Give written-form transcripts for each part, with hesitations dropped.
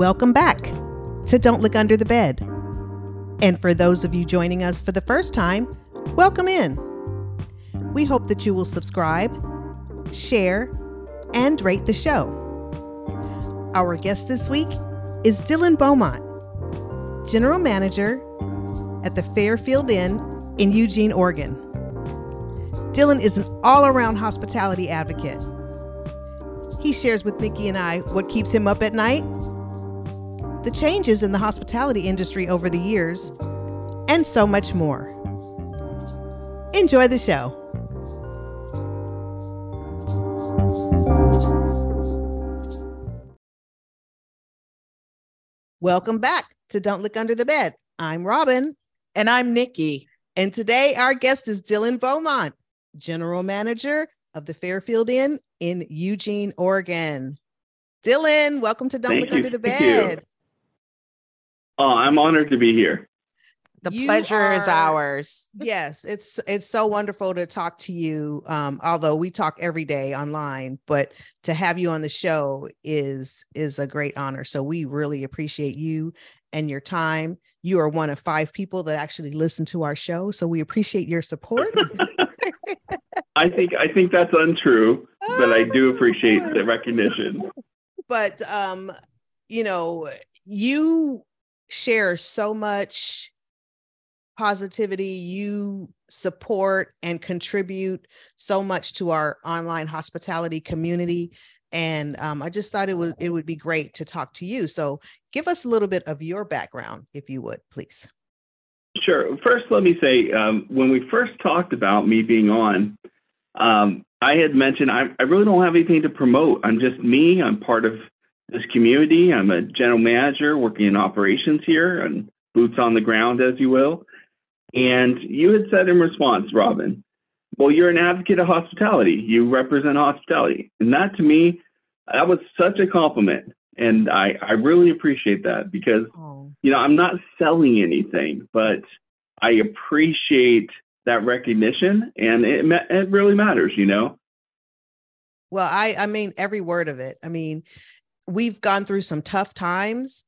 Welcome back to Don't Look Under the Bed. And for those of you joining us for the first time, welcome in. We hope that you will subscribe, share, and rate the show. Our guest this week is Dylan Beaumont, General Manager at the Fairfield Inn in Eugene, Oregon. Dylan is an all-around hospitality advocate. He shares with Nikki and I what keeps him up at night, the changes in the hospitality industry over the years, and so much more. Enjoy the show. Welcome back to Don't Look Under the Bed. I'm Robin. And I'm Nikki. And today our guest is Dylan Beaumont, General Manager of the Fairfield Inn in Eugene, Oregon. Dylan, welcome to Don't Look Under the Bed. Oh, I'm honored to be here. The pleasure is ours. Yes, it's so wonderful to talk to you. Although we talk every day online, but to have you on the show is a great honor. So we really appreciate you and your time. You are one of 5 people that actually listen to our show, so we appreciate your support. I think that's untrue, but I do appreciate the recognition. But you share so much positivity. You support and contribute so much to our online hospitality community. And I just thought it would be great to talk to you. So give us a little bit of your background, if you would, please. Sure. First, let me say, when we first talked about me being on, I had mentioned I really don't have anything to promote. I'm just me. I'm part of this community. I'm a general manager working in operations here and boots on the ground, as you will. And you had said in response, Robin, well, you're an advocate of hospitality. You represent hospitality. And that, to me, that was such a compliment. And I really appreciate that because, I'm not selling anything, but I appreciate that recognition. And it really matters, Well, I mean, every word of it. I mean, we've gone through some tough times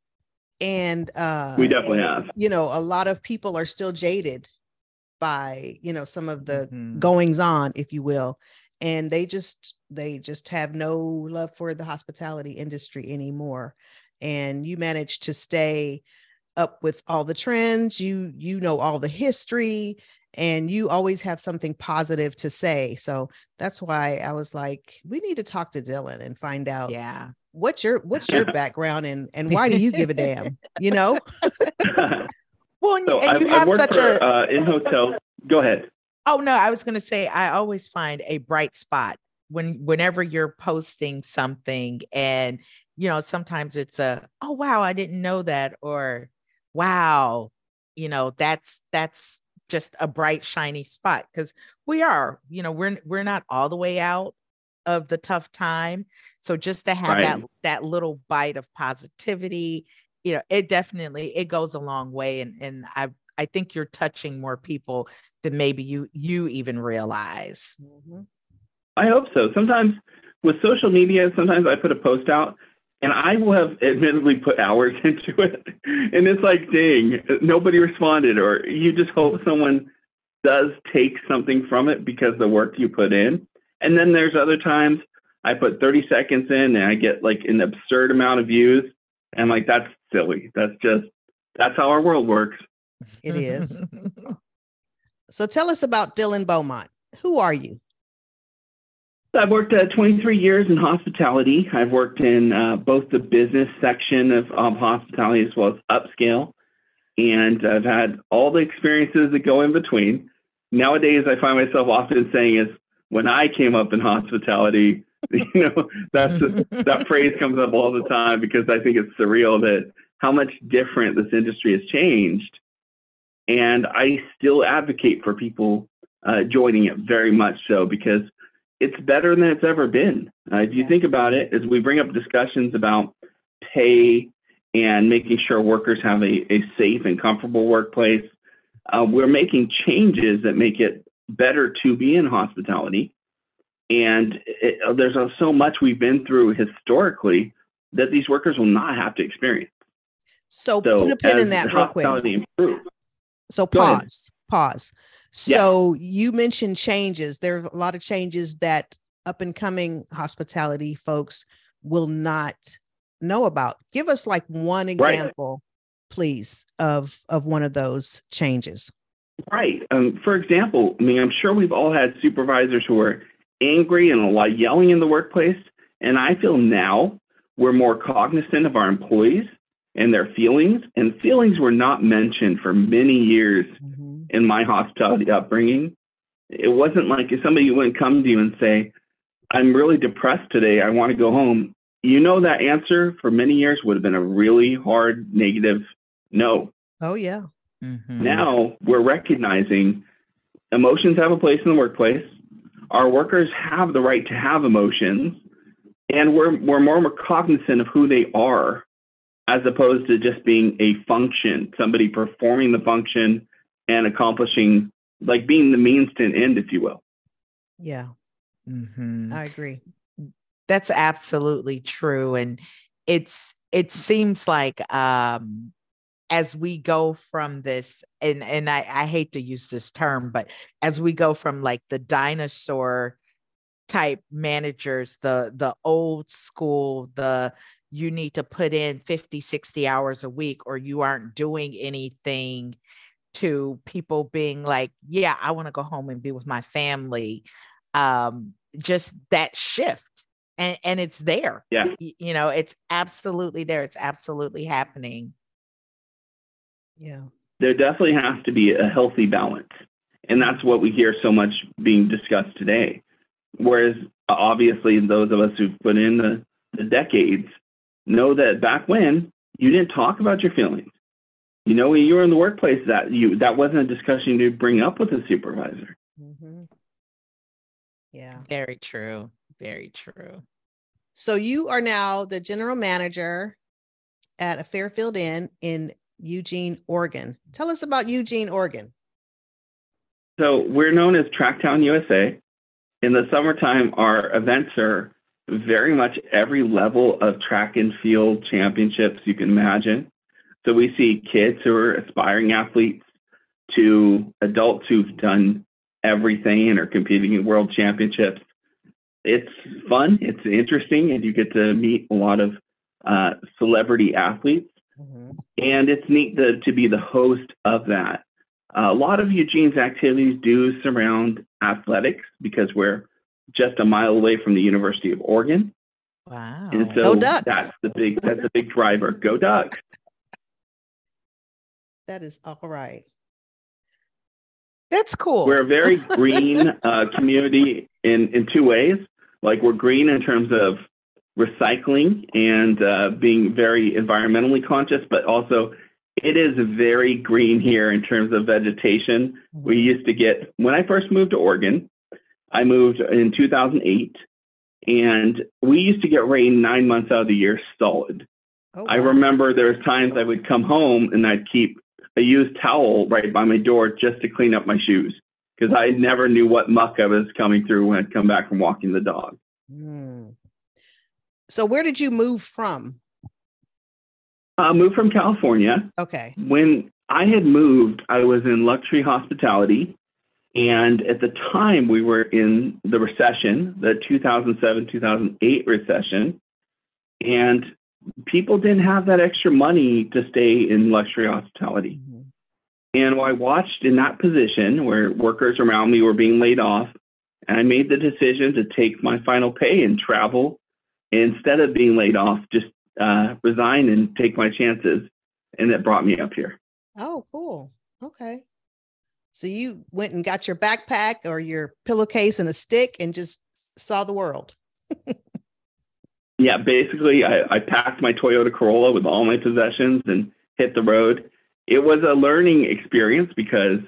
and we definitely have, a lot of people are still jaded by, some of the goings on, if you will. And they just have no love for the hospitality industry anymore. And you manage to stay up with all the trends, all the history, and you always have something positive to say. So that's why I was like, we need to talk to Dylan and find out what's your background and why do you give a damn, Well, and, so and you have such for, in hotel. Go ahead. Oh, no, I was going to say, I always find a bright spot whenever you're posting something and, sometimes it's oh, wow, I didn't know that. Or, wow, that's just a bright, shiny spot because we are, we're not all the way out of the tough time. So just to have that little bite of positivity, it definitely, it goes a long way. And I think you're touching more people than maybe you even realize. I hope so. Sometimes with social media, sometimes I put a post out and I will have admittedly put hours into it. And it's like, dang, nobody responded, or you just hope someone does take something from it because the work you put in. And then there's other times I put 30 seconds in and I get like an absurd amount of views. And like, that's silly. That's how our world works. It is. So tell us about Dylan Beaumont. Who are you? I've worked 23 years in hospitality. I've worked in both the business section of hospitality as well as upscale. And I've had all the experiences that go in between. Nowadays, I find myself often saying is when I came up in hospitality, that phrase comes up all the time because I think it's surreal that how much different this industry has changed. And I still advocate for people joining it very much so because it's better than it's ever been. If you think about it, as we bring up discussions about pay and making sure workers have a safe and comfortable workplace, we're making changes that make it better to be in hospitality. And there's so much we've been through historically that these workers will not have to experience. So put a pin in that real quick. Improved, so pause. So you mentioned changes. There are a lot of changes that up and coming hospitality folks will not know about. Give us like one example, please, of one of those changes. Right. For example, I mean, I'm sure we've all had supervisors who are angry and a lot of yelling in the workplace. And I feel now we're more cognizant of our employees and their feelings. And feelings were not mentioned for many years in my hospitality upbringing. It wasn't like if somebody wouldn't come to you and say, I'm really depressed today, I want to go home. You know, that answer for many years would have been a really hard negative no. Oh, yeah. Mm-hmm. Now we're recognizing emotions have a place in the workplace. Our workers have the right to have emotions, and we're more cognizant of who they are, as opposed to just being a function, somebody performing the function and accomplishing, like being the means to an end, if you will. Yeah, I agree. That's absolutely true, and it seems like. As we go from this, and I hate to use this term, but as we go from like the dinosaur type managers, the old school, you need to put in 50, 60 hours a week or you aren't doing anything, to people being like, yeah, I want to go home and be with my family. Just that shift. And it's there. Yeah. You know, it's absolutely there. It's absolutely happening. Yeah, there definitely has to be a healthy balance. And that's what we hear so much being discussed today. Whereas obviously those of us who've put in the decades know that back when you didn't talk about your feelings, you know, when you were in the workplace, that wasn't a discussion to bring up with a supervisor. Mm-hmm. Yeah, very true. Very true. So you are now the general manager at a Fairfield Inn in Eugene, Oregon. Tell us about Eugene, Oregon. So we're known as Tracktown USA. In the summertime, our events are very much every level of track and field championships you can imagine. So we see kids who are aspiring athletes to adults who've done everything and are competing in world championships. It's fun. It's interesting. And you get to meet a lot of celebrity athletes. Mm-hmm. And it's neat to be the host of that. A lot of Eugene's activities do surround athletics because we're just a mile away from the University of Oregon. Wow. And so that's the big driver. Go Ducks. That is all right. That's cool. We're a very green community in two ways. Like we're green in terms of recycling and being very environmentally conscious, but also it is very green here in terms of vegetation. Mm-hmm. We used to get, when I first moved to Oregon, I moved in 2008, and we used to get rain 9 months out of the year solid. Oh, wow. I remember there was times I would come home and I'd keep a used towel right by my door just to clean up my shoes, because I never knew what muck I was coming through when I'd come back from walking the dog. Mm. So where did you move from? I moved from California. Okay. When I had moved, I was in luxury hospitality. And at the time, we were in the recession, the 2007-2008 recession. And people didn't have that extra money to stay in luxury hospitality. Mm-hmm. And I watched in that position where workers around me were being laid off. And I made the decision to take my final pay and travel. Instead of being laid off, just resign and take my chances. And that brought me up here. Oh, cool. Okay. So you went and got your backpack or your pillowcase and a stick and just saw the world. Yeah, basically I packed my Toyota Corolla with all my possessions and hit the road. It was a learning experience because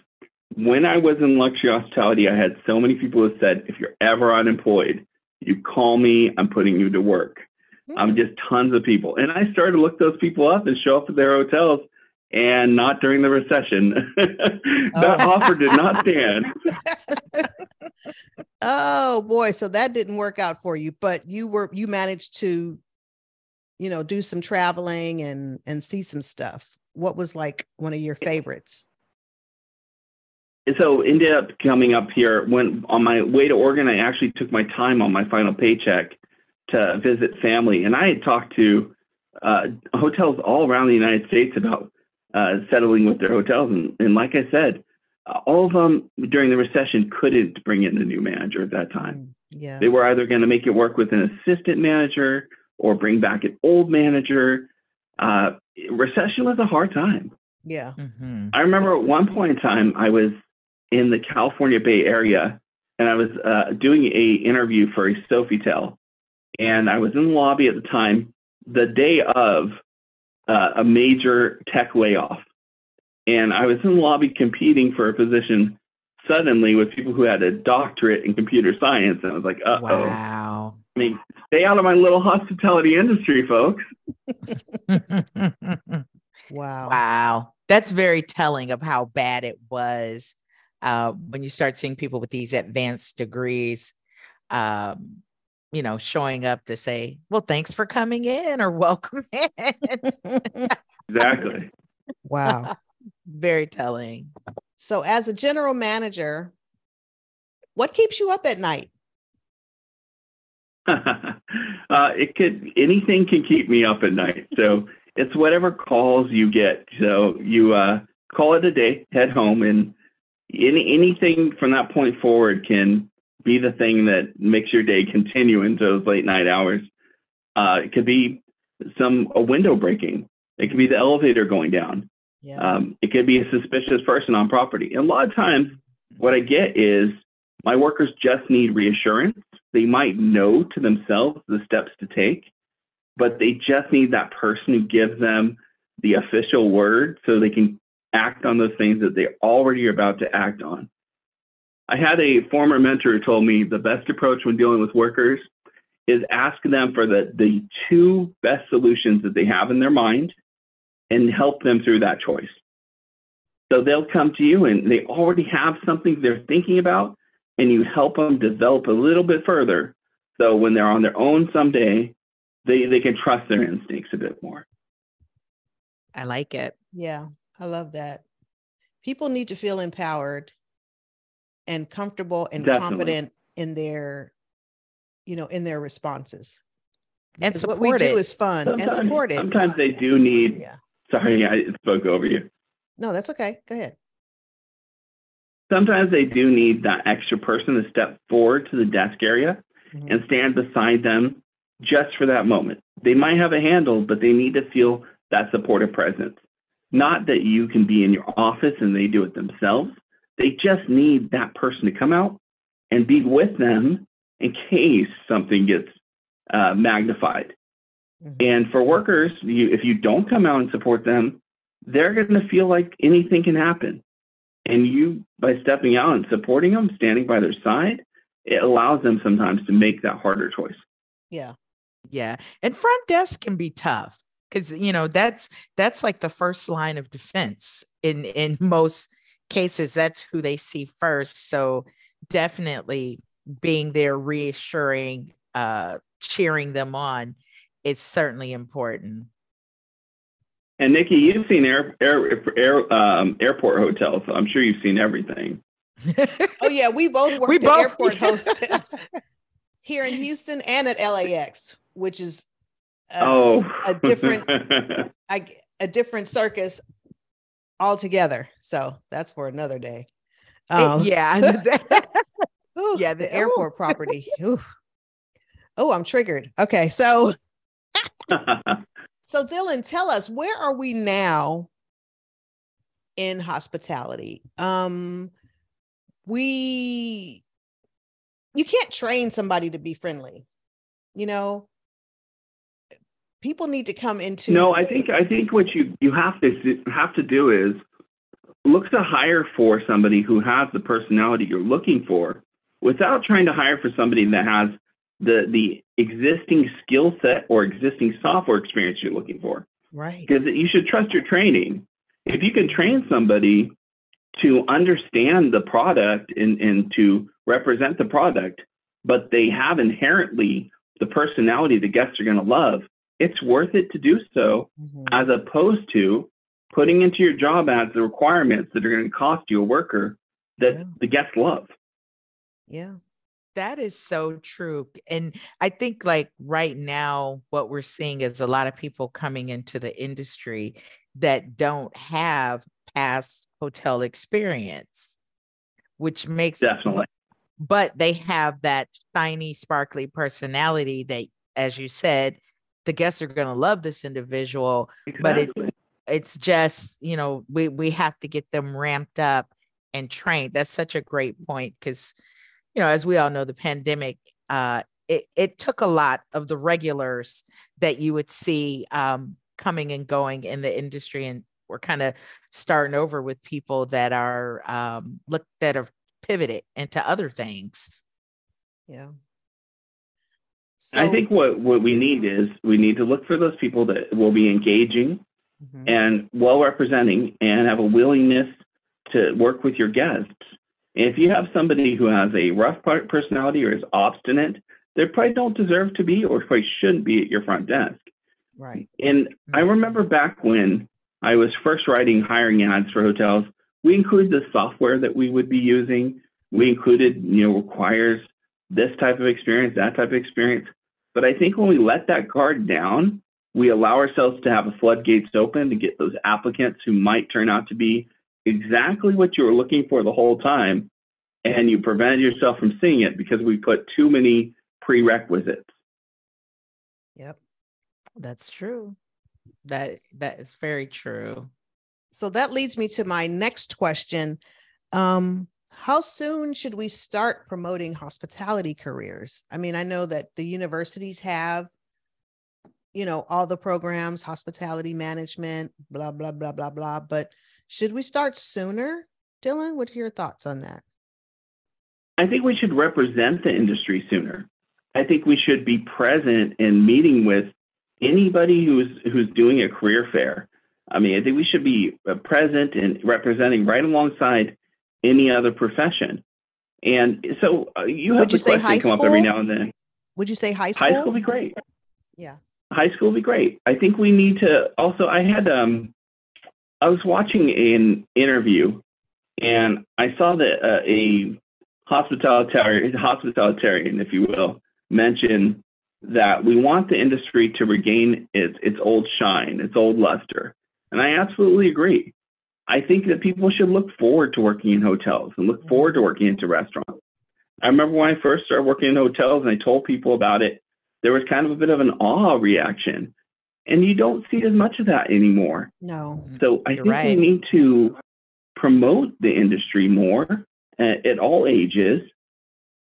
when I was in luxury hospitality, I had so many people who said, if you're ever unemployed, you call me, I'm putting you to work. I'm just tons of people. And I started to look those people up and show up at their hotels, and not during the recession. That offer did not stand. Oh boy. So that didn't work out for you, but you managed to you know, do some traveling and see some stuff. What was like one of your favorites? And so ended up coming up here when on my way to Oregon, I actually took my time on my final paycheck to visit family. And I had talked to hotels all around the United States about settling with their hotels. And like I said, all of them during the recession couldn't bring in a new manager at that time. Yeah. They were either going to make it work with an assistant manager or bring back an old manager. Recession was a hard time. Yeah. Mm-hmm. I remember at one point in time, I was in the California Bay Area and I was doing a interview for a Sofitel. And I was in the lobby at the time, the day of a major tech layoff. And I was in the lobby competing for a position suddenly with people who had a doctorate in computer science. And I was like, uh-oh. Wow. I mean, stay out of my little hospitality industry, folks. Wow. Wow. That's very telling of how bad it was when you start seeing people with these advanced degrees, you know, showing up to say, well, thanks for coming in or welcome in. Exactly. Wow. Very telling. So as a general manager, what keeps you up at night? Anything can keep me up at night. So it's whatever calls you get. So you call it a day, head home, and anything from that point forward can be the thing that makes your day continue into those late night hours. It could be a window breaking. It could be the elevator going down. Yeah. It could be a suspicious person on property. And a lot of times what I get is my workers just need reassurance. They might know to themselves the steps to take, but they just need that person who gives them the official word so they can act on those things that they already are about to act on. I had a former mentor who told me the best approach when dealing with workers is ask them for the two best solutions that they have in their mind and help them through that choice. So they'll come to you and they already have something they're thinking about, and you help them develop a little bit further. So when they're on their own someday, they can trust their instincts a bit more. I like it. Yeah, I love that. People need to feel empowered and comfortable and confident in their, you know, in their responses. And what we do is fun and support it. Sometimes they do need, yeah. Sorry, I spoke over you. No, that's okay. Go ahead. Sometimes they do need that extra person to step forward to the desk area mm-hmm. and stand beside them just for that moment. They might have a handle, but they need to feel that supportive presence. Not that you can be in your office and they do it themselves. They just need that person to come out and be with them in case something gets magnified. Mm-hmm. And for workers, if you don't come out and support them, they're going to feel like anything can happen. And you, by stepping out and supporting them, standing by their side, it allows them sometimes to make that harder choice. Yeah. Yeah. And front desk can be tough because, you know, that's like the first line of defense in most cases. That's who they see first. So definitely being there, reassuring, cheering them on. It's certainly important. And Nikki, you've seen airport hotels. So I'm sure you've seen everything. Oh yeah, we both worked at airport hotels here in Houston and at LAX, which is a different a different circus altogether. So that's for another day. Ooh, yeah, the airport property. Oh, I'm triggered. Okay, so. So Dylan, tell us, where are we now in hospitality? You can't train somebody to be friendly, you know, people need to come into. No, I think what you have to do is look to hire for somebody who has the personality you're looking for without trying to hire for somebody that has the existing skill set or existing software experience you're looking for. Right. Because you should trust your training. If you can train somebody to understand the product and to represent the product, but they have inherently the personality the guests are going to love, it's worth it to do so, as opposed to putting into your job ads the requirements that are going to cost you a worker that the guests love. Yeah, that is so true. And I think like right now, what we're seeing is a lot of people coming into the industry that don't have past hotel experience, which makes definitely, but they have that shiny, sparkly personality that, as you said, the guests are going to love this individual, but it's just, you know, we have to get them ramped up and trained. That's such a great point because, you know, as we all know, the pandemic, it took a lot of the regulars that you would see coming and going in the industry, and we're kind of starting over with people that are that have pivoted into other things. Yeah. So, I think what we need is we need to look for those people that will be engaging and well representing and have a willingness to work with your guests. And if you have somebody who has a rough personality or is obstinate, they probably don't deserve to be or probably shouldn't be at your front desk. Right. And I remember back when I was first writing hiring ads for hotels, we included the software that we would be using. We included, you know, requires this type of experience, that type of experience. But I think when we let that guard down, we allow ourselves to have the floodgates open to get those applicants who might turn out to be exactly what you were looking for the whole time. And you prevented yourself from seeing it because we put too many prerequisites. Yep, that's true. That is very true. So that leads me to my next question. How soon should we start promoting hospitality careers? I mean, I know that the universities have, you know, all the programs, hospitality management, blah, blah, blah, blah, blah. But should we start sooner? Dylan, what are your thoughts on that? I think we should represent the industry sooner. I think we should be present in meeting with anybody who's doing a career fair. I mean, I think we should be present and representing right alongside any other profession. And so you have the question come up every now and then. Would you say high school? High school would be great. Yeah. High school would be great. I think we need to also, I was watching an interview and I saw that a hospitalitarian, if you will, mention that we want the industry to regain its old shine, its old luster. And I absolutely agree. I think that people should look forward to working in hotels and look forward to working into restaurants. I remember when I first started working in hotels and I told people about it, there was kind of a bit of an awe reaction. And you don't see as much of that anymore. No. So I think we need to promote the industry more at all ages.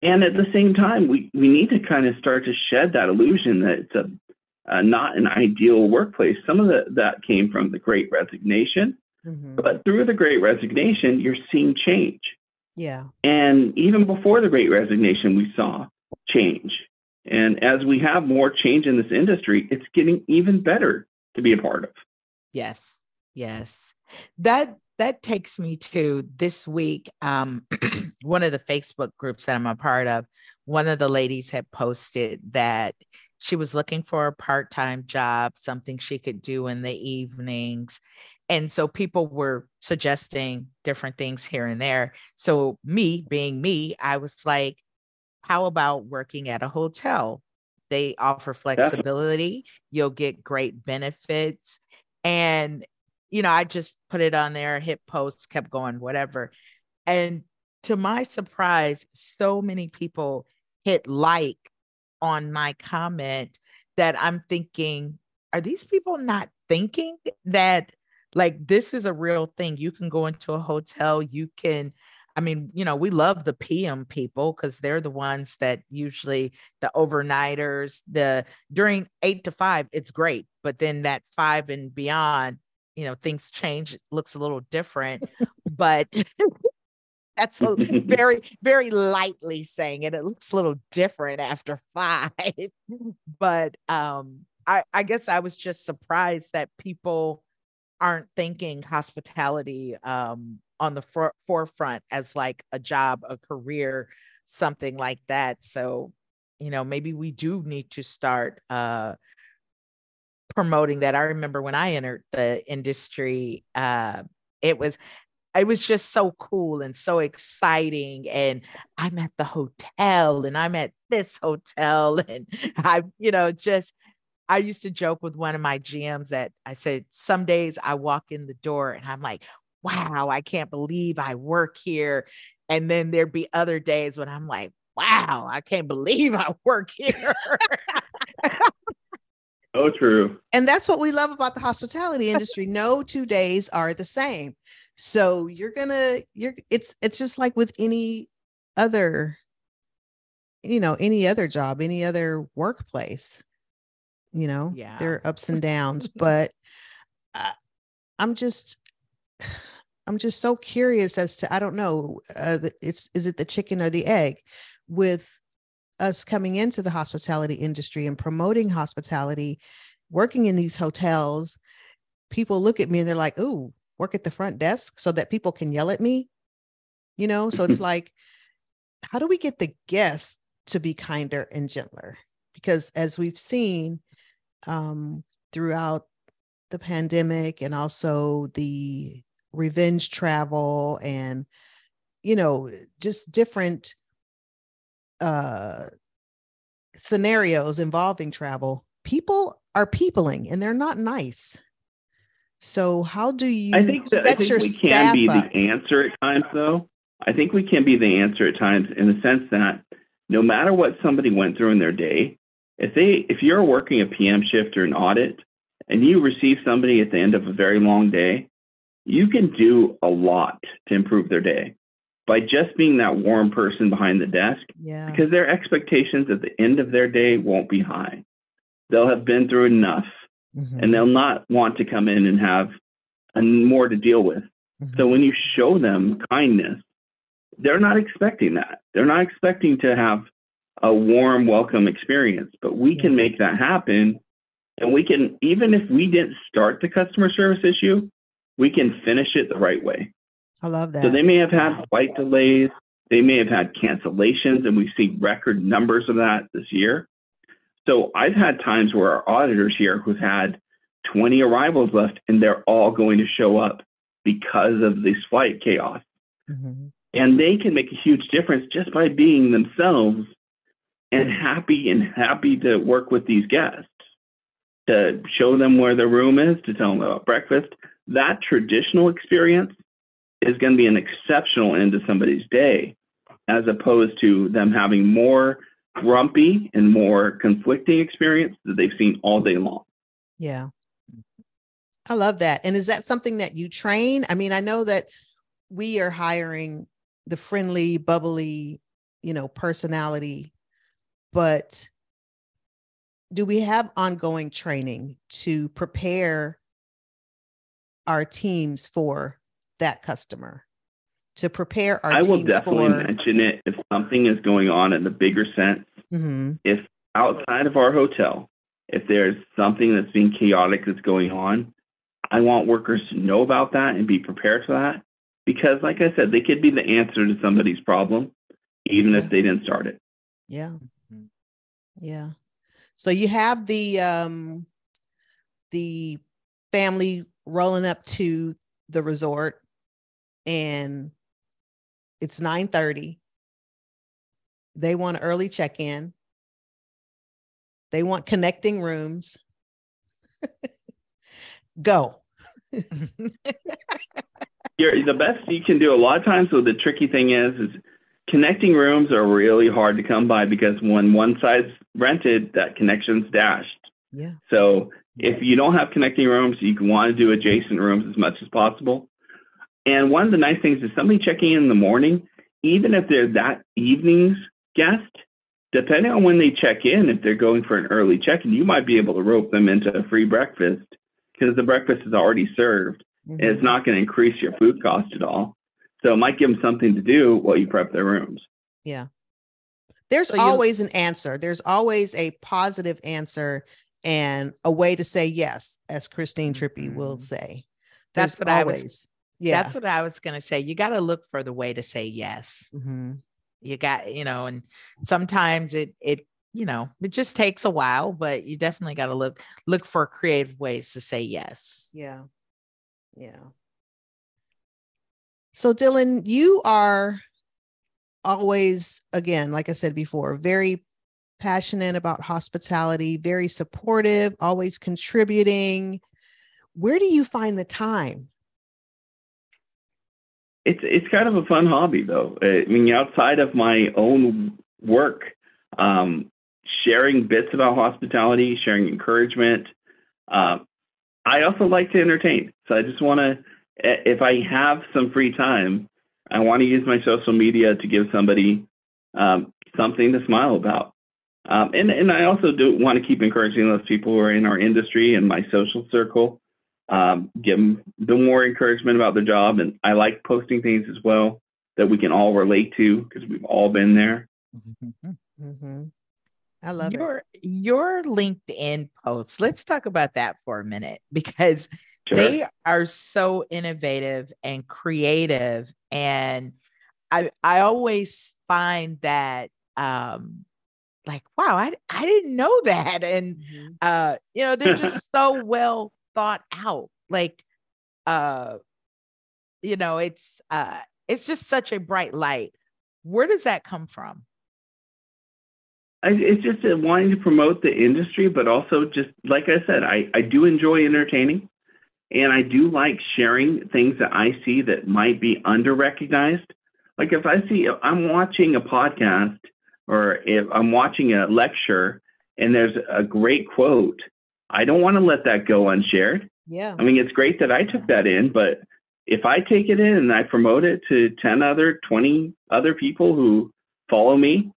And at the same time, we need to kind of start to shed that illusion that it's not an ideal workplace. Some of that came from the Great Resignation. But through the Great Resignation, you're seeing change. Yeah. And even before the Great Resignation, we saw change. And as we have more change in this industry, it's getting even better to be a part of. Yes. Yes. That takes me to this week. One of the Facebook groups that I'm a part of, one of the ladies had posted that she was looking for a part-time job, something she could do in the evenings. And so people were suggesting different things here and there. So me being me, I was like, how about working at a hotel? They offer flexibility. You'll get great benefits. And, you know, I just put it on there, hit posts, kept going, whatever. And to my surprise, so many people hit like on my comment that I'm thinking, are these people not thinking that like, this is a real thing? You can go into a hotel. You can, I mean, you know, we love the PM people because they're the ones that usually the overnighters, during 8 to 5, it's great. But then that 5 and beyond, you know, things change. It looks a little different, but that's very, very lightly saying it. It looks a little different after 5, but I guess I was just surprised that people aren't thinking hospitality on the forefront as like a job, a career, something like that. So, you know, maybe we do need to start promoting that. I remember when I entered the industry, it was just so cool and so exciting. And I'm at the hotel and I'm at this hotel. And I used to joke with one of my GMs that I said, some days I walk in the door and I'm like, wow, I can't believe I work here. And then there'd be other days when I'm like, wow, I can't believe I work here. Oh, true. And that's what we love about the hospitality industry. No 2 days are the same. So it's just like with any other, any other job, any other workplace, there are ups and downs, but I'm just so curious as to, I don't know, is it the chicken or the egg with us coming into the hospitality industry and promoting hospitality, working in these hotels? People look at me and they're like, ooh, work at the front desk so that people can yell at me, So it's like, how do we get the guests to be kinder and gentler? Because as we've seen throughout the pandemic and also the revenge travel and, just different scenarios involving travel, people are peopling and they're not nice. So how do you set your staff up? I think we can be the answer at times, though. I think we can be the answer at times in the sense that no matter what somebody went through in their day, if you're working a PM shift or an audit and you receive somebody at the end of a very long day, you can do a lot to improve their day by just being that warm person behind the desk, because their expectations at the end of their day won't be high. They'll have been through enough, mm-hmm. and they'll not want to come in and have more to deal with. Mm-hmm. So when you show them kindness, they're not expecting that. They're not expecting to have a warm, welcome experience, but we can make that happen. And we can, even if we didn't start the customer service issue, we can finish it the right way. I love that. So they may have had flight delays. They may have had cancellations, and we've seen record numbers of that this year. So I've had times where our auditors here who've had 20 arrivals left, and they're all going to show up because of this flight chaos. Mm-hmm. And they can make a huge difference just by being themselves and happy to work with these guests, to show them where their room is, to tell them about breakfast. That traditional experience is going to be an exceptional end to somebody's day, as opposed to them having more grumpy and more conflicting experience that they've seen all day long. Yeah. I love that. And is that something that you train? I mean, I know that we are hiring the friendly, bubbly, personality, but do we have ongoing training to prepare our teams for that customer, to prepare our teams for... I will definitely mention it if something is going on in the bigger sense. Mm-hmm. If outside of our hotel, if there's something that's being chaotic that's going on, I want workers to know about that and be prepared for that. Because like I said, they could be the answer to somebody's problem, even if they didn't start it. Yeah. Yeah. So you have the family rolling up to the resort and it's 9:30. They want early check-in. They want connecting rooms. Go. You're the best you can do a lot of times. So the tricky thing is connecting rooms are really hard to come by, because when one side's rented, that connection's dashed. Yeah. So if you don't have connecting rooms, you can want to do adjacent rooms as much as possible. And one of the nice things is somebody checking in the morning, even if they're that evening's guest, depending on when they check in, if they're going for an early check-in, you might be able to rope them into a free breakfast, because the breakfast is already served. Mm-hmm. And it's not going to increase your food cost at all. So it might give them something to do while you prep their rooms. Yeah. There's always an answer. There's always a positive answer and a way to say yes, as Christine Trippy will say. That's what I was going to say. You got to look for the way to say yes. Mm-hmm. You got, and sometimes it you know, it just takes a while, but you definitely got to look for creative ways to say yes. Yeah. Yeah. So Dylan, you are always, again, like I said before, very passionate about hospitality, very supportive, always contributing. Where do you find the time? It's kind of a fun hobby, though. I mean, outside of my own work, sharing bits about hospitality, sharing encouragement. I also like to entertain. So I just want to, if I have some free time, I want to use my social media to give somebody something to smile about. And I also do want to keep encouraging those people who are in our industry and my social circle. Give them a bit more encouragement about their job. And I like posting things as well that we can all relate to because we've all been there. Mm-hmm. I love your LinkedIn posts. Let's talk about that for a minute, because they are so innovative and creative. And I always find that, like, wow, I didn't know that. And, you know, they're just so well thought out. Like, you know, it's just such a bright light. Where does that come from? It's just wanting to promote the industry, but also just, like I said, I do enjoy entertaining, and I do like sharing things that I see that might be under-recognized. Like if I'm watching a podcast, or if I'm watching a lecture and there's a great quote, I don't want to let that go unshared. Yeah. I mean, it's great that I took that in, but if I take it in and I promote it to 20 other people who follow me,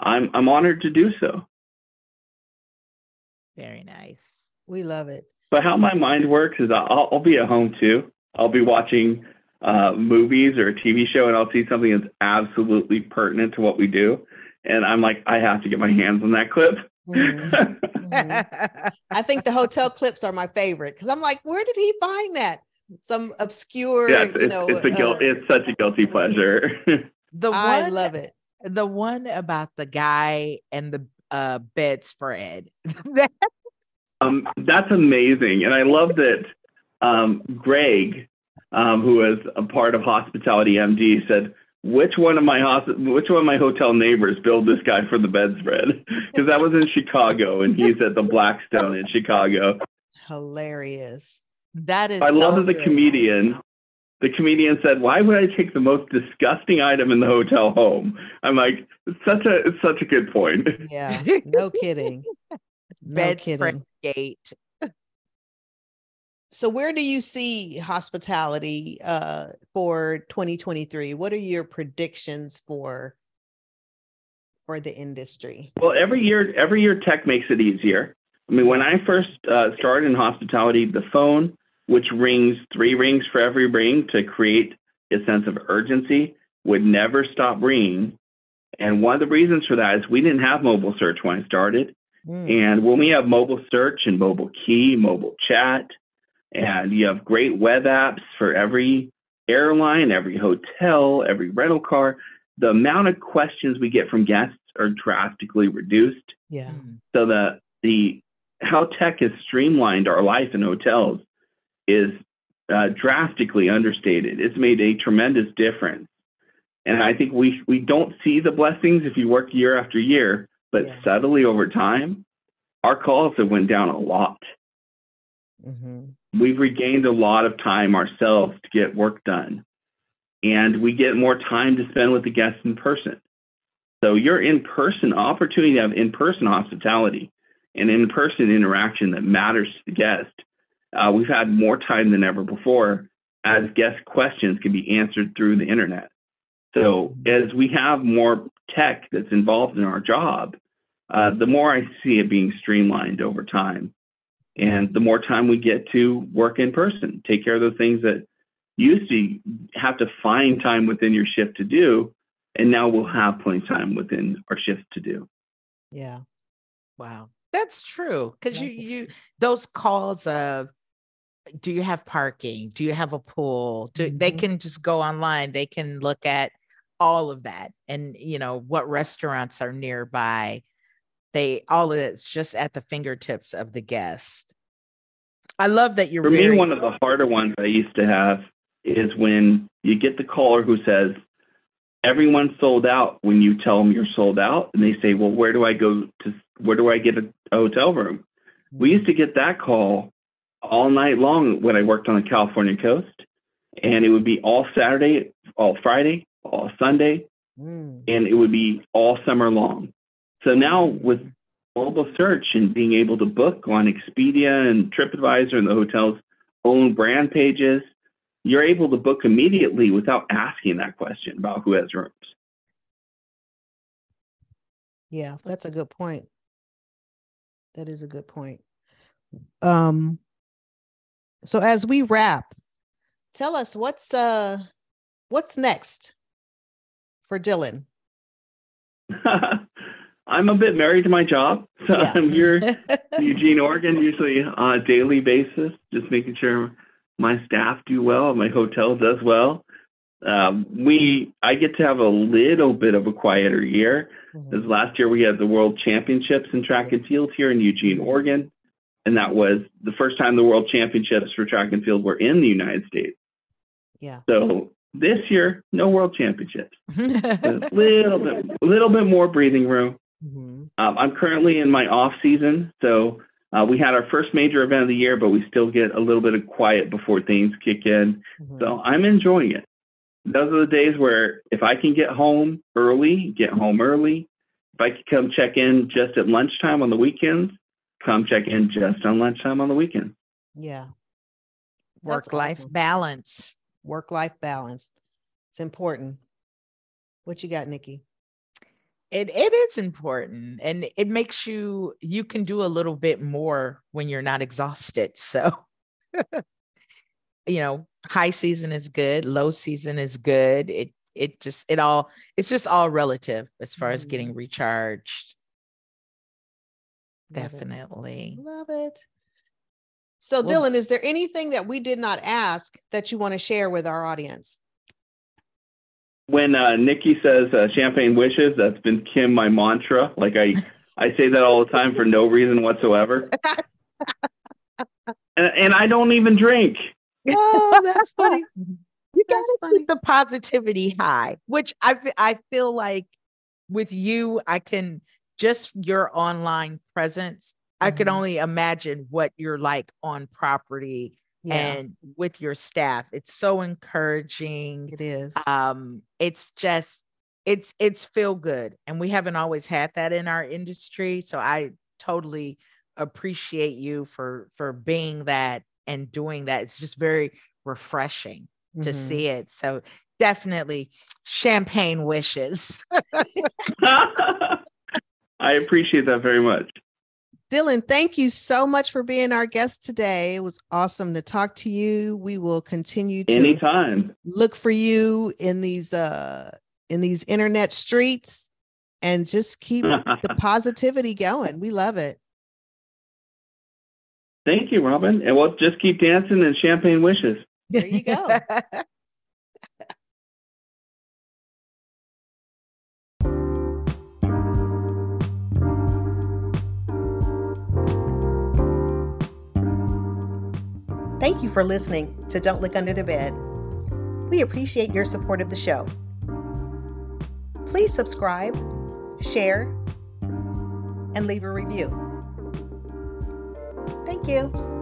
I'm honored to do so. Very nice. We love it. But how my mind works is I'll be at home too. I'll be watching movies or a TV show, and I'll see something that's absolutely pertinent to what we do. And I'm like, I have to get my hands on that clip. Mm-hmm. Mm-hmm. I think the hotel clips are my favorite, because I'm like, where did he find that? Some obscure, it's such a guilty pleasure. I love it. The one about the guy and the bedspread. That's amazing. And I love that Greg, who is a part of Hospitality MD, said, which one of my hotel neighbors billed this guy for the bedspread? Because that was in Chicago, and he's at the Blackstone in Chicago. Hilarious. That is. I love that the comedian said, "Why would I take the most disgusting item in the hotel home?" I'm like, it's such a good point. Yeah, no kidding. Bedspread gate. So where do you see hospitality for 2023? What are your predictions for the industry? Well, every year tech makes it easier. I mean, when I first started in hospitality, the phone, which rings 3 rings for every ring to create a sense of urgency, would never stop ringing. And one of the reasons for that is we didn't have mobile search when I started. And when we have mobile search and mobile key, mobile chat, and you have great web apps for every airline, every hotel, every rental car, the amount of questions we get from guests are drastically reduced. Yeah. So the how tech has streamlined our life in hotels is drastically understated. It's made a tremendous difference. And I think we don't see the blessings if you work year after year, but subtly over time, our calls have went down a lot. Mm-hmm. We've regained a lot of time ourselves to get work done, and we get more time to spend with the guests in person. So your in-person opportunity to have in-person hospitality and in-person interaction that matters to the guest. We've had more time than ever before, as guest questions can be answered through the internet. So as we have more tech that's involved in our job, the more I see it being streamlined over time. And the more time we get to work in person, take care of those things that used to have to find time within your shift to do, and now we'll have plenty of time within our shift to do. Yeah. Wow. That's true. Because you those calls of, do you have parking? Do you have a pool? They can just go online. They can look at all of that, and, you know, what restaurants are nearby. all of it's just at the fingertips of the guest. I love that you're. For me, one of the harder ones I used to have is when you get the caller who says, "Everyone's sold out." When you tell them you're sold out, and they say, "Well, where do I go to? Where do I get a hotel room?" We used to get that call all night long when I worked on the California coast, and it would be all Saturday, all Friday, all Sunday, and it would be all summer long. So now with mobile search and being able to book on Expedia and TripAdvisor and the hotel's own brand pages, you're able to book immediately without asking that question about who has rooms. Yeah, that's a good point. That is a good point. So as we wrap, tell us what's next for Dylan. I'm a bit married to my job, so yeah. I'm here in Eugene, Oregon, usually on a daily basis, just making sure my staff do well, my hotel does well. I get to have a little bit of a quieter year. Because last year we had the World Championships in track and field here in Eugene, Oregon. And that was the first time the World Championships for track and field were in the United States. Yeah. So this year, no World Championships. a little bit more breathing room. I'm currently in my off season. So we had our first major event of the year, but we still get a little bit of quiet before things kick in. So I'm enjoying it. Those are the days where if I can get home early, if I can come check in just at lunchtime on the weekends, Yeah. Work-life balance. It's important. What you got, Nikki? It is important, and it makes you can do a little bit more when you're not exhausted. So, high season is good. Low season is good. It's just all relative as far as getting recharged. Definitely. Love it. So Dylan, is there anything that we did not ask that you want to share with our audience? When Nikki says champagne wishes, that's been Kim, my mantra. Like I say that all the time for no reason whatsoever. and I don't even drink. Oh, that's funny. You gotta keep the positivity high, which I feel like with you, I can just your online presence. I could only imagine what you're like on property and with your staff. It's so encouraging. It is. It's feel good, and we haven't always had that in our industry. So I totally appreciate you for being that. And doing that, it's just very refreshing to see it. So definitely champagne wishes. I appreciate that very much. Dylan, thank you so much for being our guest today. It was awesome to talk to you. We will continue to anytime look for you in these internet streets and just keep the positivity going. We love it. Thank you, Robin. And we'll just keep dancing and champagne wishes. There you go. Thank you for listening to Don't Look Under the Bed. We appreciate your support of the show. Please subscribe, share, and leave a review. Thank you.